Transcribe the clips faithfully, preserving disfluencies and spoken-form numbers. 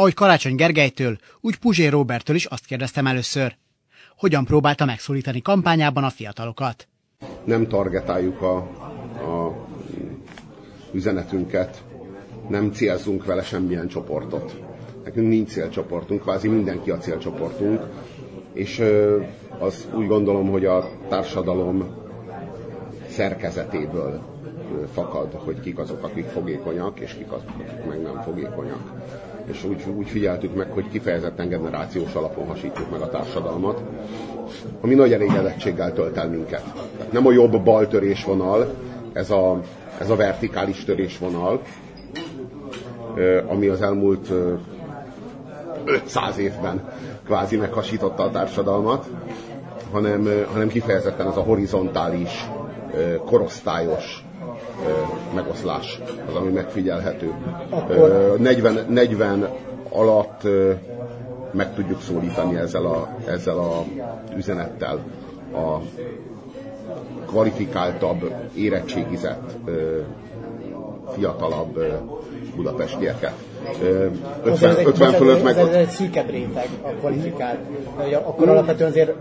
Ahogy Karácsony Gergelytől, úgy Puzsér Róberttől is azt kérdeztem először. Hogyan próbálta megszólítani kampányában a fiatalokat? Nem targetáljuk a, a üzenetünket, nem célzunk vele semmilyen csoportot. Nekünk nincs célcsoportunk, kvázi mindenki a célcsoportunk, és az úgy gondolom, hogy a társadalom szerkezetéből fakad, hogy kik azok, akik fogékonyak, és kik azok, akik meg nem fogékonyak. És úgy, úgy figyeltük meg, hogy kifejezetten generációs alapon hasítjuk meg a társadalmat, ami nagy elégedettséggel tölt el minket. Tehát nem a jobb bal törésvonal, ez a, ez a vertikális törésvonal, ami az elmúlt ötszáz évben kvázi meghasította a társadalmat, hanem, hanem kifejezetten ez a horizontális, korosztályos megoszlás az, ami megfigyelhető. negyven, negyven alatt meg tudjuk szólítani ezzel a, ezzel a üzenettel a kvalifikáltabb, érettségizett, fiatalabb budapestieket. ötven fölött meg... Ez egy szűkebb réteg a kvalifikált. Akkor alapvetően azért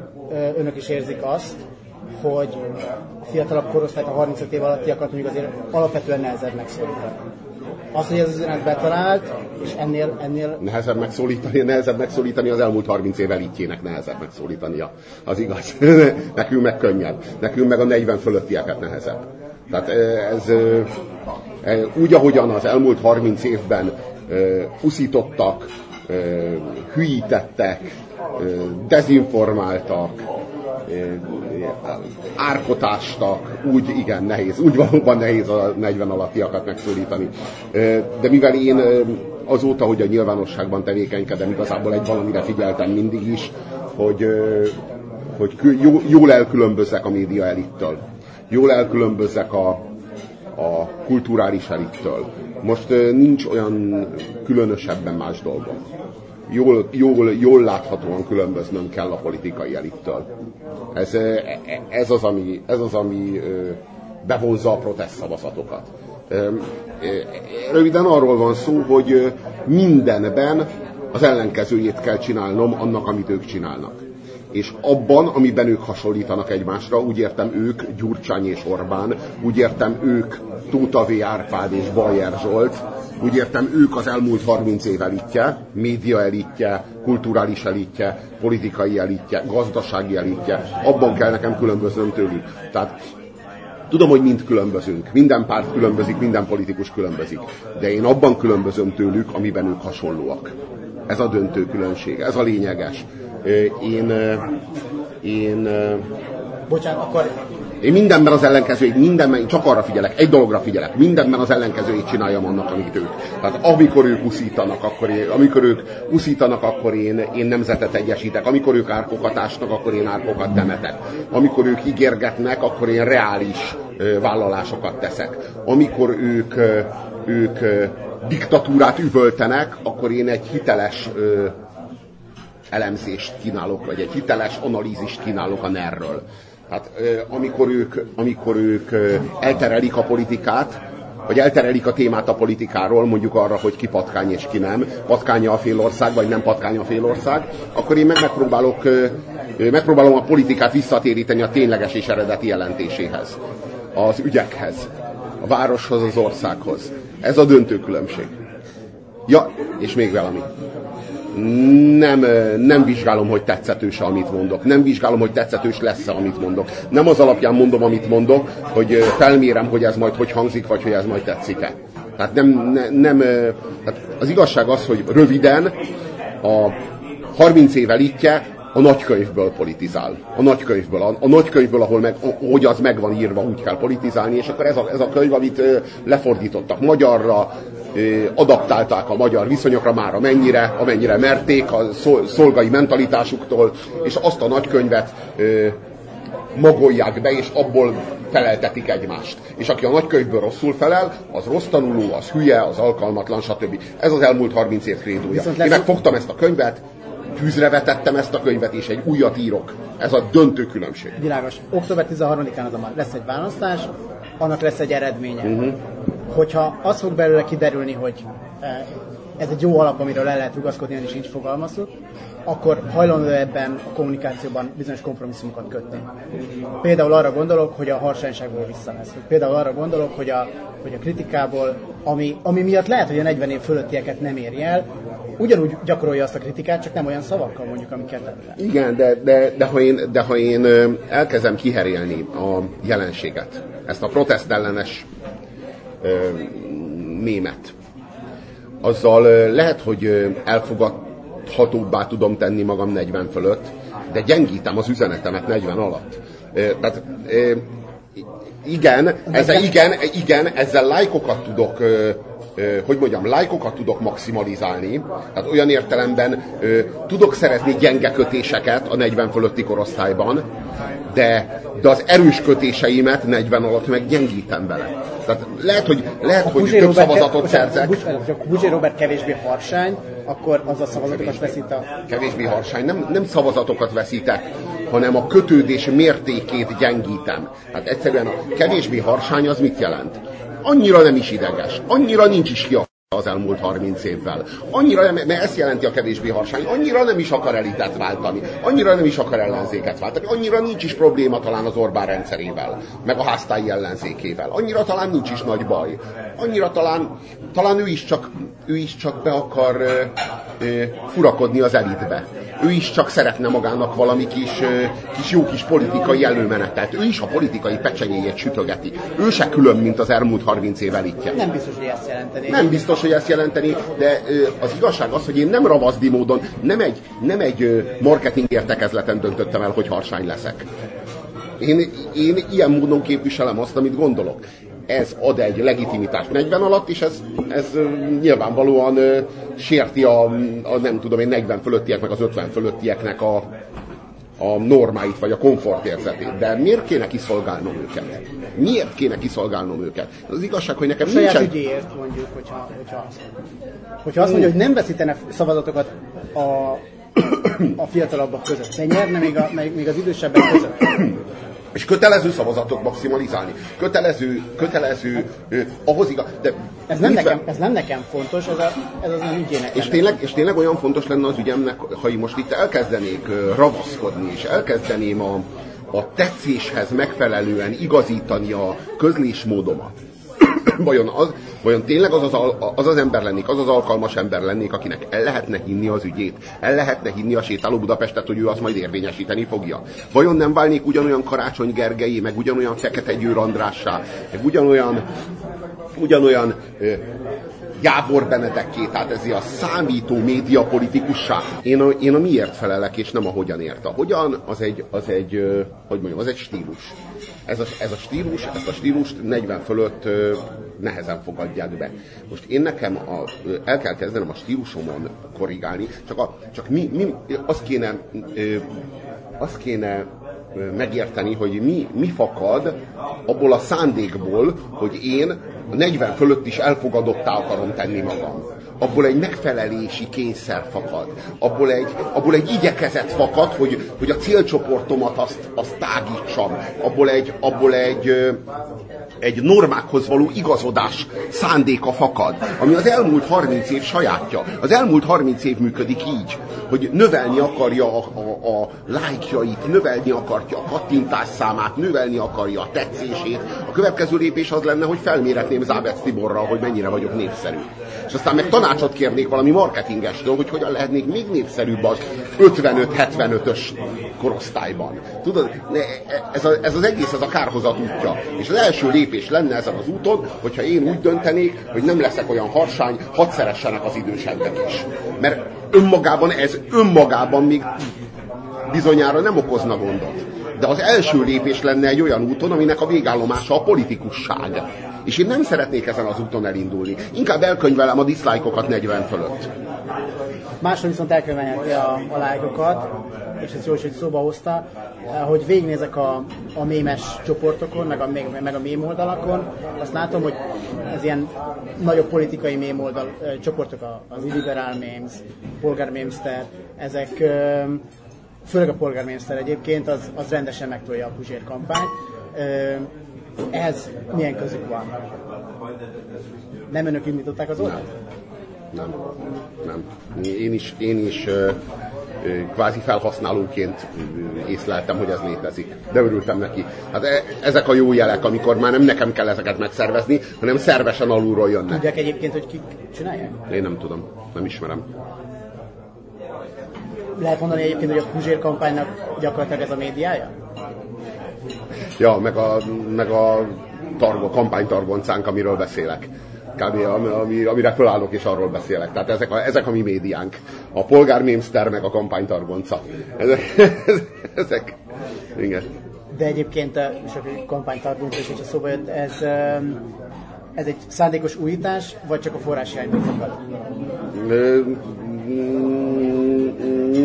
önök is érzik azt, hogy a fiatalabb korosztályt, a harmincöt év alattiakat mondjuk azért alapvetően nehezebb megszólítani. Azt, hogy ez az üzenet betalált, és ennél... ennél... Nehezebb, megszólítani, nehezebb megszólítani az elmúlt harminc év elitjének nehezebb megszólítania. Az igaz. Nekünk meg könnyebb. Nekünk meg a negyven fölöttieket nehezebb. Tehát ez úgy, ahogyan az elmúlt harminc évben puszítottak, hülyítettek, dezinformáltak, árkotástak, úgy igen nehéz, úgy valóban nehéz a negyven alattiakat megszólítani. De mivel én azóta, hogy a nyilvánosságban tevékenykedem, igazából egy valamire figyeltem mindig is, hogy, hogy jól elkülönbözzek a média elittől. Jól elkülönbözzek a, a kulturális elittől. Most nincs olyan különösebben más dolgom. Jól, jól, jól láthatóan különböznöm kell a politikai elittől. Ez, ez, az, ami, ez az, ami bevonza a protest szavazatokat. Röviden arról van szó, hogy mindenben az ellenkezőjét kell csinálnom annak, amit ők csinálnak. És abban, amiben ők hasonlítanak egymásra, úgy értem ők, Gyurcsány és Orbán, úgy értem ők, Tóta v. Árpád és Bayer Zsolt, úgy értem ők az elmúlt harminc év elitje, média elitje, kulturális elitje, politikai elitje, gazdasági elitje, abban kell nekem különböznöm tőlük. Tehát tudom, hogy mind különbözünk, minden párt különbözik, minden politikus különbözik, de én abban különbözöm tőlük, amiben ők hasonlóak. Ez a döntő különbség, ez a lényeges. Én, én, Bocsánat, akkor... én mindenben az ellenkezőjét, mindenben, csak arra figyelek, egy dologra figyelek, mindenben az ellenkezőjét csináljam annak, amit ők. Tehát amikor ők uszítanak, akkor én, amikor ők uszítanak, akkor én, én nemzetet egyesítek, amikor ők árkokat ásnak, akkor én árkokat temetek. Amikor ők ígérgetnek, akkor én reális vállalásokat teszek. Amikor ők, ők diktatúrát üvöltenek, akkor én egy hiteles elemzést kínálok, vagy egy hiteles analízist kínálok a nerről. Hát amikor ők, amikor ők elterelik a politikát, vagy elterelik a témát a politikáról, mondjuk arra, hogy ki patkány és ki nem, patkánya a félország, vagy nem patkánya a félország, akkor én meg megpróbálok, megpróbálom a politikát visszatéríteni a tényleges és eredeti jelentéséhez, az ügyekhez, a városhoz, az országhoz. Ez a döntő különbség. Ja, és még valami. Nem, nem vizsgálom, hogy tetszetős-e, amit mondok. Nem vizsgálom, hogy tetszetős lesz-e, amit mondok. Nem az alapján mondom, amit mondok, hogy felmérem, hogy ez majd hogy hangzik, vagy hogy ez majd tetszik-e. Tehát nem, ne, nem, hát az igazság az, hogy röviden a harminc év elitje a nagykönyvből politizál. A nagykönyvből, a, a nagykönyvből, ahol meg, hogy az meg van írva, úgy kell politizálni, és akkor ez a, ez a könyv, amit lefordítottak magyarra, adaptálták a magyar viszonyokra már amennyire, amennyire merték a szolgai mentalitásuktól, és azt a nagykönyvet magolják be, és abból feleltetik egymást. És aki a nagykönyvből rosszul felel, az rossz tanuló, az hülye, az alkalmatlan, stb. Ez az elmúlt harminc év krédója. Én megfogtam ezt a könyvet, tűzre vetettem ezt a könyvet, és egy újat írok. Ez a döntő különbség. Világos. október tizenharmadikán azonban lesz egy választás, annak lesz egy eredménye. Uh-huh. Hogyha az fog belőle kiderülni, hogy ez egy jó alap, amiről el lehet rugaszkodni, és így fogalmazok, akkor hajlandó ebben a kommunikációban bizonyos kompromisszumokat kötni. Például arra gondolok, hogy a harsányságból visszaveszünk. Például arra gondolok, hogy a, hogy a kritikából, ami, ami miatt lehet, hogy a negyven év fölöttieket nem éri el, ugyanúgy gyakorolja azt a kritikát, csak nem olyan szavakkal mondjuk, amiket tette. Igen, de, de, de, ha én, de ha én elkezdem kiherélni a jelenséget, ezt a protesztellenes mémet, azzal lehet, hogy elfogadhatóbbá tudom tenni magam negyven fölött, de gyengítem az üzenetemet negyven alatt. Tehát igen, ezzel, igen, igen, ezzel lájkokat tudok, hogy mondjam, lájkokat tudok maximalizálni, tehát olyan értelemben tudok szerezni gyenge kötéseket a negyven fölötti korosztályban, de, de az erős kötéseimet negyven alatt meg gyengítem vele. Tehát lehet, hogy, lehet, hogy több szavazatot szerzek. Ha Puzsér Róbert kevésbé harsány, akkor az a szavazatokat veszít a... Kevésbé harsány. Nem, nem szavazatokat veszítek, hanem a kötődés mértékét gyengítem. Hát egyszerűen a kevésbé harsány az mit jelent? Annyira nem is ideges, annyira nincs is kiakadva az elmúlt harminc évvel. Annyira nem, mert ezt jelenti a kevésbé harsány, annyira nem is akar elitet váltani, annyira nem is akar ellenzéket váltani, annyira nincs is probléma talán az Orbán rendszerével, meg a háztáji ellenzékével, annyira talán nincs is nagy baj, annyira talán, talán ő is csak, ő is csak be akar ö, ö, furakodni az elitbe. Ő is csak szeretne magának valami kis, kis jó kis politikai előmenetet. Ő is a politikai pecsenyéjét sütögeti. Ő se külön, mint az elmúlt harminc év elitje. Nem biztos, hogy ezt jelenteni. Nem biztos, hogy ezt jelenteni, de az igazság az, hogy én nem ravaszdi módon, nem egy, nem egy marketing értekezleten döntöttem el, hogy harsány leszek. Én, én ilyen módon képviselem azt, amit gondolok. Ez ad egy legitimitást negyven alatt, és ez, ez nyilvánvalóan ö, sérti a, a nem tudom én negyven fölöttiek, meg az ötven fölöttieknek a, a normáit, vagy a komfortérzetét. De miért kéne kiszolgálnom őket? Miért kéne kiszolgálnom őket? Az igazság, hogy nekem nincsen... Saját ügyéért mondjuk, hogyha, hogyha, hogyha azt mondja, hogy nem veszítene szavazatokat a, a fiatalabbak között, de nyerne még, a, még az idősebbek között. És kötelező szavazatot maximalizálni. Kötelező, kötelező, eh, ahhoz igaz... De ez, nem nekem, ez nem nekem fontos, ez, a, ez az nem ügyének. És tényleg, és tényleg olyan fontos lenne az ügyemnek, ha most itt elkezdenék uh, ravaszkodni, és elkezdeném a, a tetszéshez megfelelően igazítani a közlésmódomat. Vajon, az, vajon tényleg az az, al, az az ember lennék, az az alkalmas ember lennék, akinek el lehetne hinni az ügyét, el lehetne hinni a sétáló Budapestet, hogy ő azt majd érvényesíteni fogja. Vajon nem válnék ugyanolyan Karácsony Gergely, meg ugyanolyan Fekete Győr Andrássá, meg ugyanolyan, ugyanolyan ö, Jávor Benedekké, tehát ez a számító médiapolitikussá. Én a, én a miért felelek, és nem a hogyan ért. A hogyan, az egy, az egy, ö, hogy mondjam, az egy stílus. Ez a, ez a stílus, ezt a stílust negyven fölött ö, nehezen fogadják be. Most én nekem a, ö, el kell kezdenem a stílusomon korrigálni, csak, a, csak mi, mi, azt kéne, ö, azt kéne ö, megérteni, hogy mi, mi fakad abból a szándékból, hogy én a negyven fölött is elfogadottá akarom tenni magam. Abból egy megfelelési kényszer fakad, abból egy, abból egy igyekezet fakad, hogy, hogy a célcsoportomat azt, azt tágítsam, abból, egy, abból egy, egy normákhoz való igazodás szándéka fakad, ami az elmúlt harminc év sajátja. Az elmúlt harminc év működik így, hogy növelni akarja a, a, a lájkjait, növelni akarja a kattintás számát, növelni akarja a tetszését. A következő lépés az lenne, hogy felméretném Zábec Tiborral, hogy mennyire vagyok népszerű. És aztán meg tanácsot kérnék valami marketingestől, hogy hogyan lehetnék még népszerűbb az ötvenöt-hetvenötös korosztályban. Tudod, ez, a, ez az egész, ez a kárhozat útja. És az első lépés lenne ezen az úton, hogyha én úgy döntenék, hogy nem leszek olyan harsány, hadd szeressenek az idősebbek is. Mert önmagában ez önmagában még bizonyára nem okozna gondot. De az első lépés lenne egy olyan úton, aminek a végállomása a politikusság. És én nem szeretnék ezen az úton elindulni. Inkább elkönyvelem a diszlájkokat negyven fölött. Máson viszont elkönyvelheti a, a lájkokat, és ez jó is, hogy szóba hozta, hogy végignézek a, a mémes csoportokon, meg a, meg a mém oldalakon. Azt látom, hogy ez ilyen nagyobb politikai mém oldal csoportok, az illiberál memes, polgármémster, ezek... Főleg a polgármester egyébként, az, az rendesen megtolja a Puzsér kampányt. Ehhez milyen közük van? Nem önök indították az oldalt? Nem, nem. Én is, én is ö, ö, kvázi felhasználóként észleltem, hogy ez létezik. De örültem neki. Hát e, ezek a jó jelek, amikor már nem nekem kell ezeket megszervezni, hanem szervesen alulról jönnek. Tudják egyébként, hogy kik csinálják? Én nem tudom. Nem ismerem. Lehet mondani egyébként, hogy a Puzsér kampánynak gyakorlatilag ez a médiája? Ja, meg a, meg a targo, kampánytargoncánk, amiről beszélek. Kb. Ami, amire fölállok és arról beszélek. Tehát ezek a, ezek a mi médiánk. A polgármémszter meg a kampánytargonca. Ezek, ezek. Igen. De egyébként a, a kampánytargonca is, hogyha szóba jött, ez, ez egy szándékos újítás, vagy csak a forrási hiányból fakad?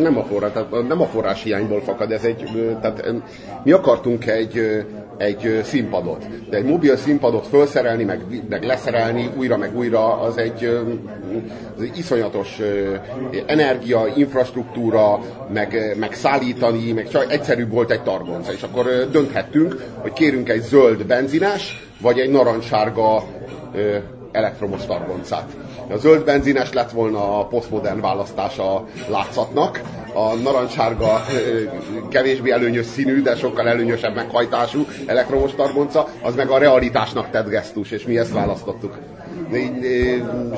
Nem a, forrás, nem a forrás hiányból fakad, ez egy, tehát mi akartunk egy, egy színpadot, de egy mobil színpadot felszerelni, meg, meg leszerelni, újra meg újra, az egy, az egy iszonyatos energia, infrastruktúra, meg, meg szállítani, meg csak egyszerűbb volt egy targonca, és akkor dönthettünk, hogy kérünk egy zöld benzines, vagy egy narancssárga elektromos targoncát. A zöld benzines lett volna a posztmodern választása a látszatnak, a narancssárga kevésbé előnyös színű, de sokkal előnyösebb meghajtású elektromos targonca, az meg a realitásnak tett gesztus, és mi ezt választottuk.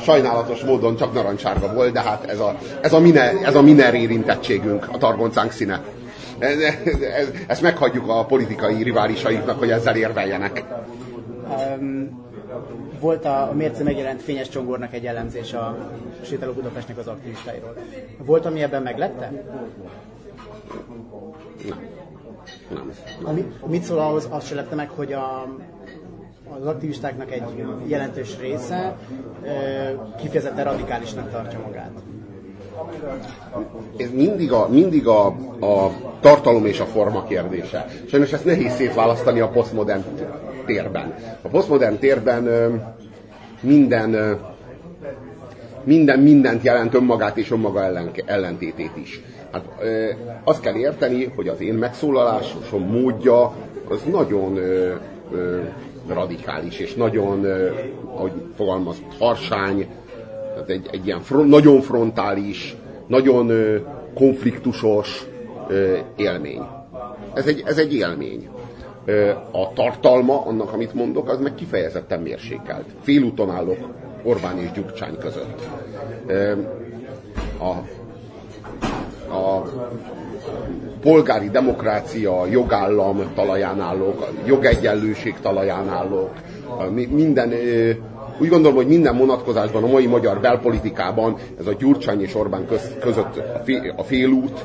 Sajnálatos módon csak narancssárga volt, de hát ez a, ez a, miner, ez a miner érintettségünk, a targoncánk színe. Ezt meghagyjuk a politikai riválisainknak, hogy ezzel érveljenek. Um... Volt a, a Mérce megjelent Fényes Csongornak egy elemzés a Sétáló Budapestnek az aktivistáiról. Volt, ami ebben meglette? Nem. Nem. Nem. Ami, mit szól ahhoz, azt se lette meg, hogy a, az aktivistáknak egy jelentős része ö, kifejezetten radikálisnak tartja magát. Ez mindig a, mindig a, a tartalom és a forma kérdése. Sajnos ezt nehéz szétválasztani a posztmodern térben. A posztmodern térben minden, minden mindent jelent önmagát és önmaga ellen, ellentétét is. Hát azt kell érteni, hogy az én megszólalásom módja az nagyon radikális és nagyon, ahogy fogalmaz, harsány. Tehát egy, egy ilyen front, nagyon frontális, nagyon ö, konfliktusos ö, élmény. Ez egy, ez egy élmény. Ö, a tartalma annak, amit mondok, az meg kifejezetten mérsékelt. Félúton állok Orbán és Gyurcsány között. Ö, a, a polgári demokrácia, jogállam talaján állok, a jogegyenlőség talaján állok, a, minden... Ö, Úgy gondolom, hogy minden vonatkozásban a mai magyar belpolitikában ez a Gyurcsány és Orbán köz, között a, fél, a félút,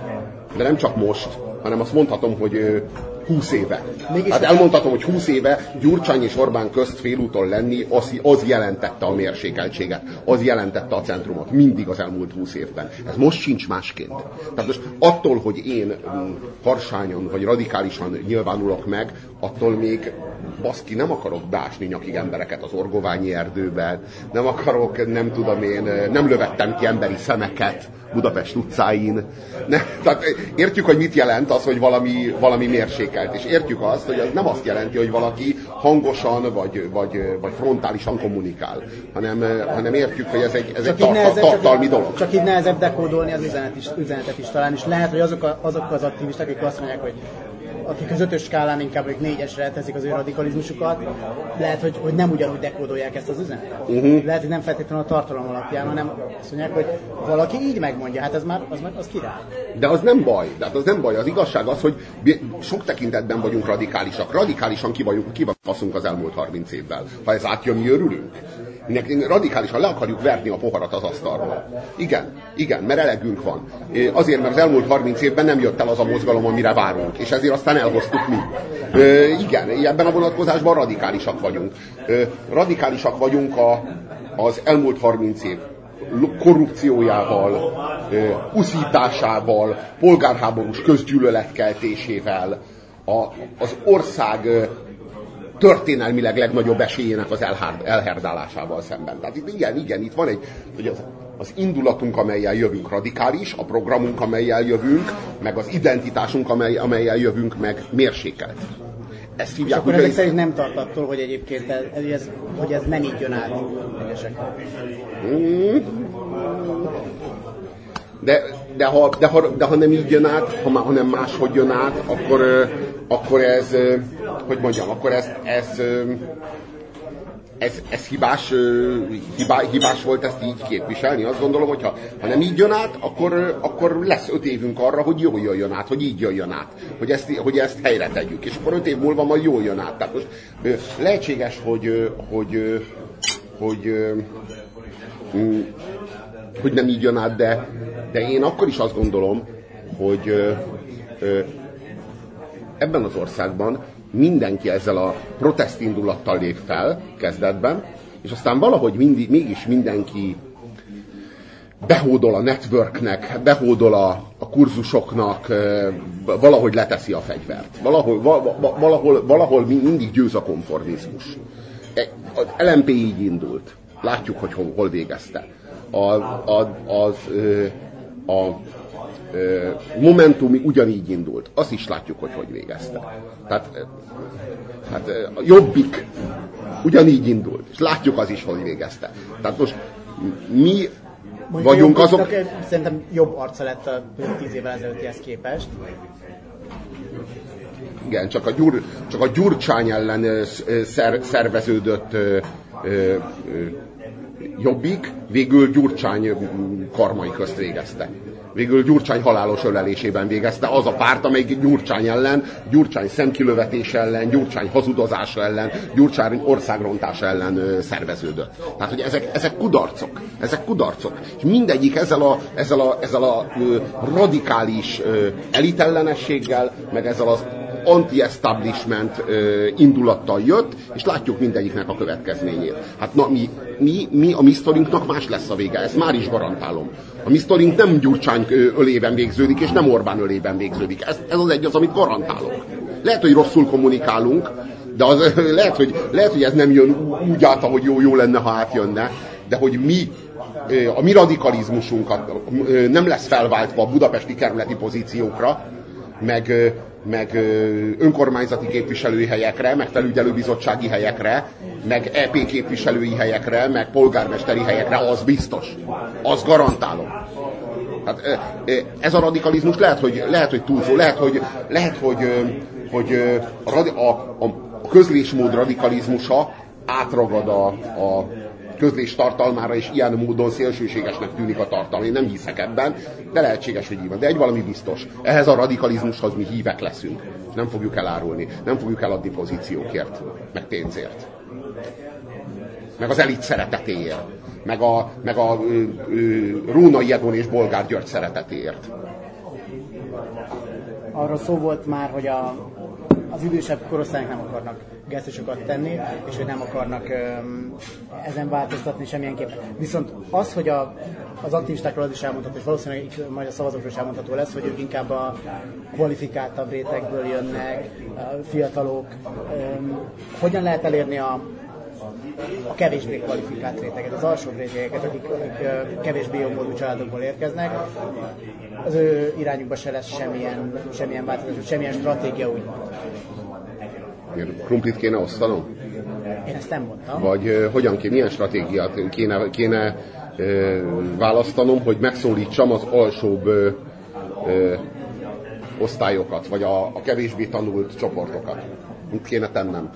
de nem csak most, hanem azt mondhatom, hogy húsz éve. Hát elmondhatom, hogy húsz éve Gyurcsány és Orbán közt félúton lenni, az, az jelentette a mérsékeltséget, az jelentette a centrumot, mindig az elmúlt húsz évben. Ez most sincs másként. Tehát most attól, hogy én harsányon vagy radikálisan nyilvánulok meg, attól még baszki, nem akarok beásni nyakig embereket az Orgoványi erdőben, nem akarok, nem tudom én, nem lövettem ki emberi szemeket Budapest utcáin. Ne, tehát értjük, hogy mit jelent az, hogy valami, valami mérsékelt, és értjük azt, hogy az nem azt jelenti, hogy valaki hangosan vagy, vagy, vagy frontálisan kommunikál, hanem, hanem értjük, hogy ez egy, ez egy tartal, nehezebb, tartalmi csak dolog. Csak így nehezebb dekódolni az üzenet is, üzenetet is talán, és lehet, hogy azok, a, azok az aktivisták, akik azt mondják, hogy akik az ötös skálán inkább ők négyesre teszik az ő radikalizmusukat, lehet, hogy, hogy nem ugyanúgy dekódolják ezt az üzenetet. Uh-huh. Lehet, hogy nem feltétlenül a tartalom alapján, hanem azt mondják, hogy valaki így megmondja, hát ez már az, már, az király. De az nem baj, de az nem baj. Az igazság az, hogy sok tekintetben vagyunk radikálisak. Radikálisan kibaszunk az elmúlt harminc évvel. Ha ez átjön, mi örülünk. Radikálisan le akarjuk verni a poharat az asztalról. Igen, igen, mert elegünk van. Azért, mert az elmúlt harminc évben nem jött el az a mozgalom, amire várunk, és ezért aztán elhoztuk mi. Ö, igen, ebben a vonatkozásban radikálisak vagyunk. Ö, radikálisak vagyunk a, az elmúlt harminc év korrupciójával, ö, uszításával, polgárháborús közgyűlöletkeltésével, a, az ország ö, történelmileg legnagyobb esélyének az elhár, elherdálásával szemben. Tehát itt, igen, igen, itt van egy, hogy az, az indulatunk, amelyel jövünk, radikális, a programunk, amelyel jövünk, meg az identitásunk, amely, amelyel jövünk, meg mérsékelt. Ezt hívják, és akkor ezek szerint nem tart attól, hogy egyébként ez, ez, hogy ez nem így jön át. Hmm. De, de, ha, de, ha, de ha nem így jön át, ha, ha nem máshogy jön át, akkor, akkor ez, hogy mondjam, akkor ez, ez, ez, ez hibás, hibá, hibás volt ezt így képviselni. Azt gondolom, hogy ha, ha nem így jön át, akkor, akkor lesz öt évünk arra, hogy jól jöjjön át, hogy így jöjjön át, hogy ezt, hogy ezt helyre tegyük. És akkor öt év múlva majd jól jön át. Tehát most lehetséges, hogy, hogy, hogy, hogy, hogy nem így jön át, de De én akkor is azt gondolom, hogy ö, ö, ebben az országban mindenki ezzel a protestindulattal lép fel kezdetben, és aztán valahogy mindig, mégis mindenki behódol a networknek, behódol a, a kurzusoknak, ö, valahogy leteszi a fegyvert. Valahol, va, va, valahol, valahol mindig győz a konformizmus. Az el em pé így indult. Látjuk, hogy hol, hol végezte. A, a, az... Ö, a e, Momentum ugyanígy indult. Azt is látjuk, hogy hogy végezte. Tehát e, hát, e, a Jobbik ugyanígy indult. És látjuk az is, hogy végezte. Tehát most mi mondjuk vagyunk jobb, azok... Szerintem jobb arca lett a tíz évvel ezelőttihez képest. Igen, csak a, gyur, csak a Gyurcsány ellen szer, szerveződött ö, ö, Jobbik végül Gyurcsány karmai közt végezte. Végül Gyurcsány halálos ölelésében végezte az a párt, amelyik Gyurcsány ellen, Gyurcsány szemkilövetés ellen, Gyurcsány hazudozása ellen, Gyurcsány országrontása ellen szerveződött. Tehát, hogy ezek, ezek kudarcok. Ezek kudarcok. És mindegyik ezzel a, ezzel a, ezzel a ö, radikális ö, elitellenességgel, meg ezzel az anti-establishment ö, indulattal jött, és látjuk mindegyiknek a következményét. Hát na, mi, mi, mi a mi sztorinknak más lesz a vége, ezt már is garantálom. A mi sztorink nem Gyurcsány ölében végződik, és nem Orbán ölében végződik. Ez, ez az egy az, amit garantálok. Lehet, hogy rosszul kommunikálunk, de az, lehet, hogy, lehet, hogy ez nem jön úgy át, ahogy jó, jó lenne, ha átjönne, de hogy mi a mi radikalizmusunkat nem lesz felváltva a budapesti kerületi pozíciókra, meg meg önkormányzati képviselői helyekre, meg felügyelőbizottsági helyekre, meg é pé képviselői helyekre, meg polgármesteri helyekre, az biztos. Azt garantálom. Hát, ez a radikalizmus lehet, hogy, lehet, hogy túlzó, lehet, hogy, lehet, hogy, hogy a, a, a közlésmód radikalizmusa átragad a, a közlés tartalmára, és ilyen módon szélsőségesnek tűnik a tartalma. Én nem hiszek ebben, de lehetséges, hogy így van. De egy valami biztos. Ehhez a radikalizmushoz mi hívek leszünk. Nem fogjuk elárulni. Nem fogjuk eladni pozíciókért, meg pénzért. Meg az elit szeretetéért. Meg a, meg a ö, ö, Rónai Edon és Bolgár György szeretetéért. Arra szó volt már, hogy a, az idősebb korosztályok nem akarnak gesztusokat tenni, és hogy nem akarnak öm, ezen változtatni semmilyenképpen. Viszont az, hogy a, az aktivistákról az is elmondható, és valószínűleg majd a szavazókról is elmondható lesz, hogy ők inkább a kvalifikáltabb rétegből jönnek, fiatalok. Öm, hogyan lehet elérni a, a kevésbé kvalifikált réteget, az alsó rétegeket, akik, akik kevésbé jobbodú családokból érkeznek, az ő irányukba se lesz semmilyen, semmilyen változás, semmilyen stratégia úgy. Krumplit kéne osztanom? Én ezt nem mondtam. Vagy uh, hogyan kéne, milyen stratégiát kéne, kéne uh, választanom, hogy megszólítsam az alsóbb uh, uh, osztályokat, vagy a, a kevésbé tanult csoportokat. Mit kéne tennem?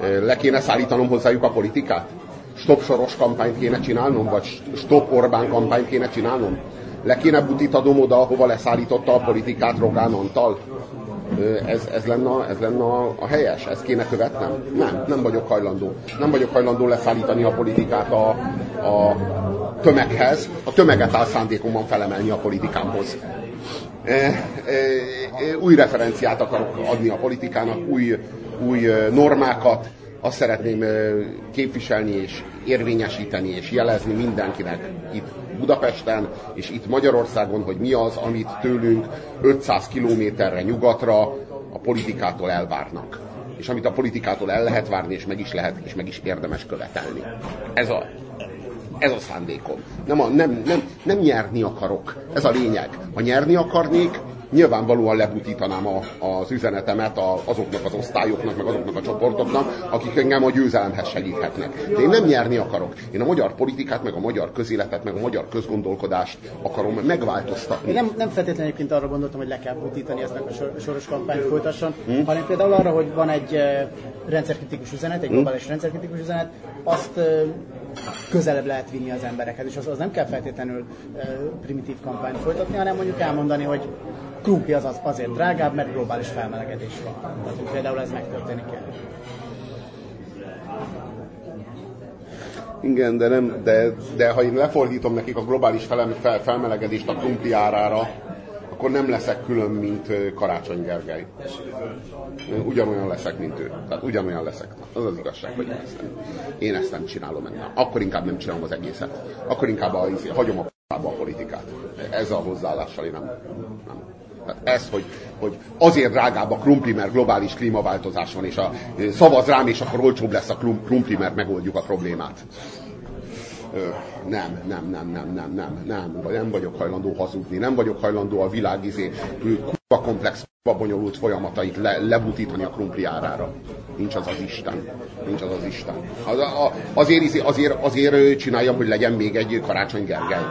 Uh, le kéne szállítanom hozzájuk a politikát? Stop Soros kampányt kéne csinálnom? Vagy Stop Orbán kampányt kéne csinálnom? Le kéne butítanom oda, ahova leszállította a politikát Rogán Antal? Ez, ez, lenne, ez lenne a helyes? Ezt kéne követnem? Nem, nem vagyok hajlandó. Nem vagyok hajlandó leszállítani a politikát a, a tömeghez, a tömeget áll szándékomban felemelni a politikámhoz. E, e, új referenciát akarok adni a politikának, új, új normákat, azt szeretném képviselni és érvényesíteni és jelezni mindenkinek itt Budapesten és itt Magyarországon, hogy mi az, amit tőlünk ötszáz kilométerre nyugatra a politikától elvárnak. És amit a politikától el lehet várni, és meg is lehet, és meg is érdemes követelni. Ez a, ez a szándékom. Nem, a, nem, nem, nem nyerni akarok. Ez a lényeg. Ha nyerni akarnék, nyilvánvalóan lebutítanám a, az üzenetemet a, azoknak az osztályoknak, meg azoknak a csoportoknak, akik engem a győzelemhez segíthetnek. De én nem nyerni akarok. Én a magyar politikát, meg a magyar közéletet, meg a magyar közgondolkodást akarom megváltoztatni. Én nem, nem feltétlenül egyébként arra gondoltam, hogy le kell butítani ezt a sor, soros kampányt folytasson, hmm? hanem például arra, hogy van egy rendszerkritikus üzenet, egy globális hmm? rendszerkritikus üzenet, azt közelebb lehet vinni az emberekhez, és az, az nem kell feltétlenül uh, primitív kampányt folytatni, hanem mondjuk elmondani, hogy krumpli az, az azért drágább, mert globális felmelegedés van. Tehát például ez megtörténik el. Igen, de, nem, de, de ha én lefordítom nekik a globális fel, fel, felmelegedést a krumpli árára, akkor nem leszek külön, mint Karácsony Gergely. Ugyanolyan leszek, mint ő. Tehát ugyanolyan leszek. Az az igazság, hogy én ezt nem, én ezt nem csinálom ennél. Akkor inkább nem csinálom az egészet. Akkor inkább a, hagyom a p***ba a politikát. Ezzel a hozzáállással én nem. nem. Tehát ez, hogy, hogy azért drágább a krumpli, mert globális klímaváltozás van, és a, szavaz rám, és akkor olcsóbb lesz a krumpli, mert megoldjuk a problémát. Nem, nem, nem, nem, nem, nem, nem, nem vagyok hajlandó hazudni, nem vagyok hajlandó a világ izé, kurva komplex, kurva bonyolult folyamatait le, lebutítani a krumpli árára. Nincs az az Isten. Nincs az az Isten. Az, a, azért, izé, azért, azért csináljam, hogy legyen még egy Karácsony Gergely.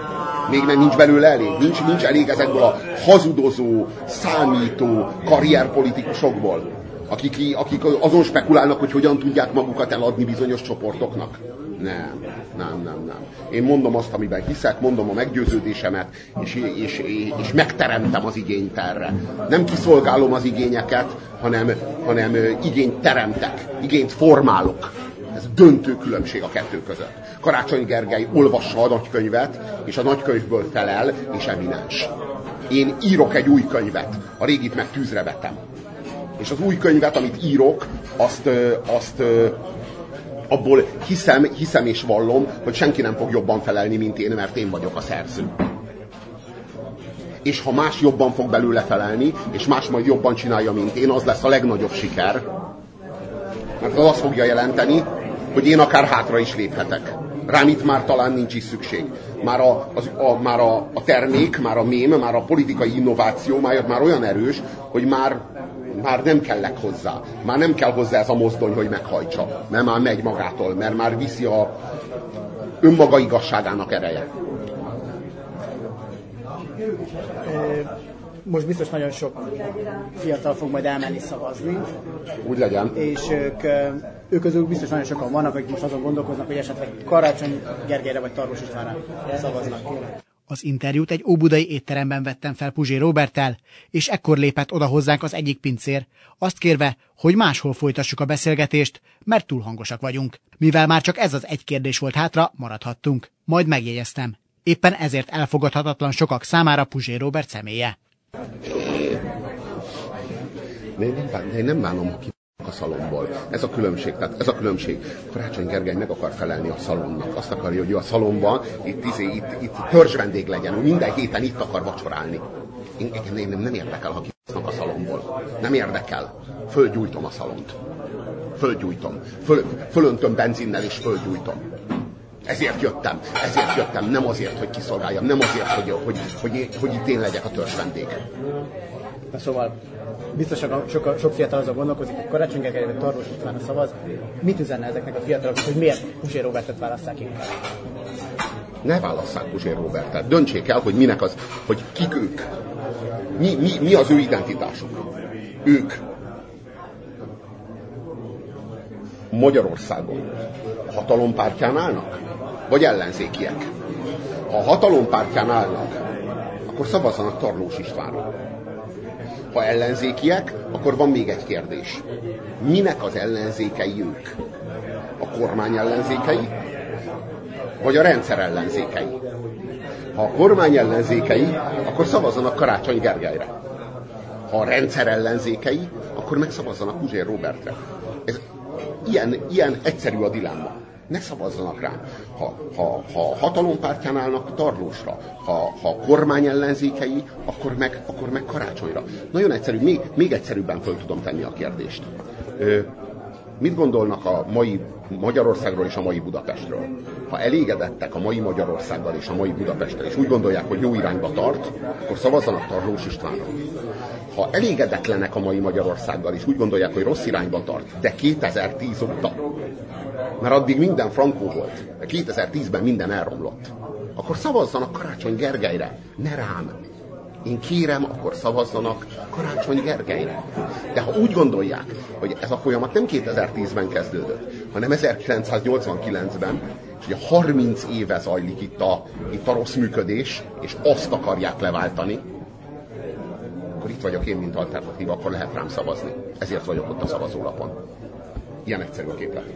Még nem, nincs belőle elég. Nincs, nincs elég ezekből a hazudozó, számító karrierpolitikusokból, akik, akik azon spekulálnak, hogy hogyan tudják magukat eladni bizonyos csoportoknak. Nem, nem, nem, nem. Én mondom azt, amiben hiszek, mondom a meggyőződésemet, és, és, és megteremtem az igényt erre. Nem kiszolgálom az igényeket, hanem, hanem igényt teremtek, igényt formálok. Ez döntő különbség a kettő között. Karácsony Gergely olvassa a nagykönyvet, és a nagykönyvből felel, és eminens. Én írok egy új könyvet, a régit meg tűzre vetem. És az új könyvet, amit írok, azt... azt abból hiszem, hiszem és vallom, hogy senki nem fog jobban felelni, mint én, mert én vagyok a szerző. És ha más jobban fog belőle felelni, és más majd jobban csinálja, mint én, az lesz a legnagyobb siker. Mert az azt fogja jelenteni, hogy én akár hátra is léphetek. Rám itt már talán nincs is szükség. Már a, az, a, már a, a termék, már a mém, már a politikai innováció már, már olyan erős, hogy már... Már nem kellek hozzá. Már nem kell hozzá ez a mozdony, hogy meghajtsa. Mert már megy magától, mert már viszi a önmaga igazságának ereje. Most biztos nagyon sok fiatal fog majd elmenni szavazni. Úgy legyen. És ők, ők közül biztos nagyon sokan vannak, akik most azon gondolkoznak, hogy esetleg Karácsony Gergelyre vagy Tarlós Istvánra szavaznak. Az interjút egy óbudai étteremben vettem fel Puzsér Róberttel, és ekkor lépett oda hozzánk az egyik pincér, azt kérve, hogy máshol folytassuk a beszélgetést, mert túl hangosak vagyunk. Mivel már csak ez az egy kérdés volt hátra, maradhattunk. Majd megjegyeztem. Éppen ezért elfogadhatatlan sokak számára Puzsér Róbert személye. Én nem bánom ki a szalomból. Ez a különbség, tehát ez a különbség. Karácsony Gergely meg akar felelni a szalonnak. Azt akarja, hogy a szalomban itt, izé, itt, itt törzsvendég legyen, minden héten itt akar vacsorálni. Én, én nem érdekel, ha kibasznak a szalomból. Nem érdekel. Fölgyújtom a szalont. Fölgyújtom. Föl, fölöntöm benzinnel és fölgyújtom. Ezért jöttem. Ezért jöttem. Nem azért, hogy kiszolgáljam. Nem azért, hogy, hogy, hogy, hogy itt én legyek a törzsvendég. Na szóval... Biztos sok, sok, sok fiatal azon gondolkozik, hogy Karácsony Gergelyre vagy Tarlós Istvánra szavaz. Mit üzenne ezeknek a fiataloknak, hogy miért Puzsér Róbertet válasszák inkább? Ne válasszák Puzsér Róbertet. Döntsék el, hogy minek az, hogy kik ők. Mi, mi, mi az ő identitásuk? Ők. Magyarországon hatalompártyán állnak? Vagy ellenzékiek? Ha hatalompártyán állnak, akkor szavazzanak Tarlós Istvánra. Ha ellenzékiek, akkor van még egy kérdés. Minek az ellenzékei ők? A kormány ellenzékei? Vagy a rendszer ellenzékei? Ha a kormány ellenzékei, akkor szavazzanak Karácsony Gergelyre. Ha a rendszer ellenzékei, akkor megszavazzanak Puzsér Róbertre. Ez, ilyen, ilyen egyszerű a dilemma. Ne szavazzanak rám. Ha, ha, ha hatalompártyán állnak, Tarlósra. Ha, ha kormány ellenzékei, akkor meg, akkor meg Karácsonyra. Nagyon egyszerű, még, még egyszerűbben föl tudom tenni a kérdést. Ö, Mit gondolnak a mai Magyarországról és a mai Budapestről? Ha elégedettek a mai Magyarországgal és a mai Budapestről, és úgy gondolják, hogy jó irányba tart, akkor szavazzanak Tarlós Istvánra. Ha elégedetlenek a mai Magyarországgal, és úgy gondolják, hogy rossz irányba tart, de kétezer-tíz óta, mert addig minden frankó volt, kétezer-tízben minden elromlott, akkor szavazzanak Karácsony Gergelyre, ne rám. Én kérem, akkor szavazzanak Karácsony Gergelyre. De ha úgy gondolják, hogy ez a folyamat nem kétezer-tízben kezdődött, hanem ezerkilencszáznyolcvankilencben, és ugye harminc éve zajlik itt a, itt a rossz működés, és azt akarják leváltani, akkor itt vagyok én, mint alternatíva, akkor lehet rám szavazni. Ezért vagyok ott a szavazólapon. Ilyen egyszerű a képlet.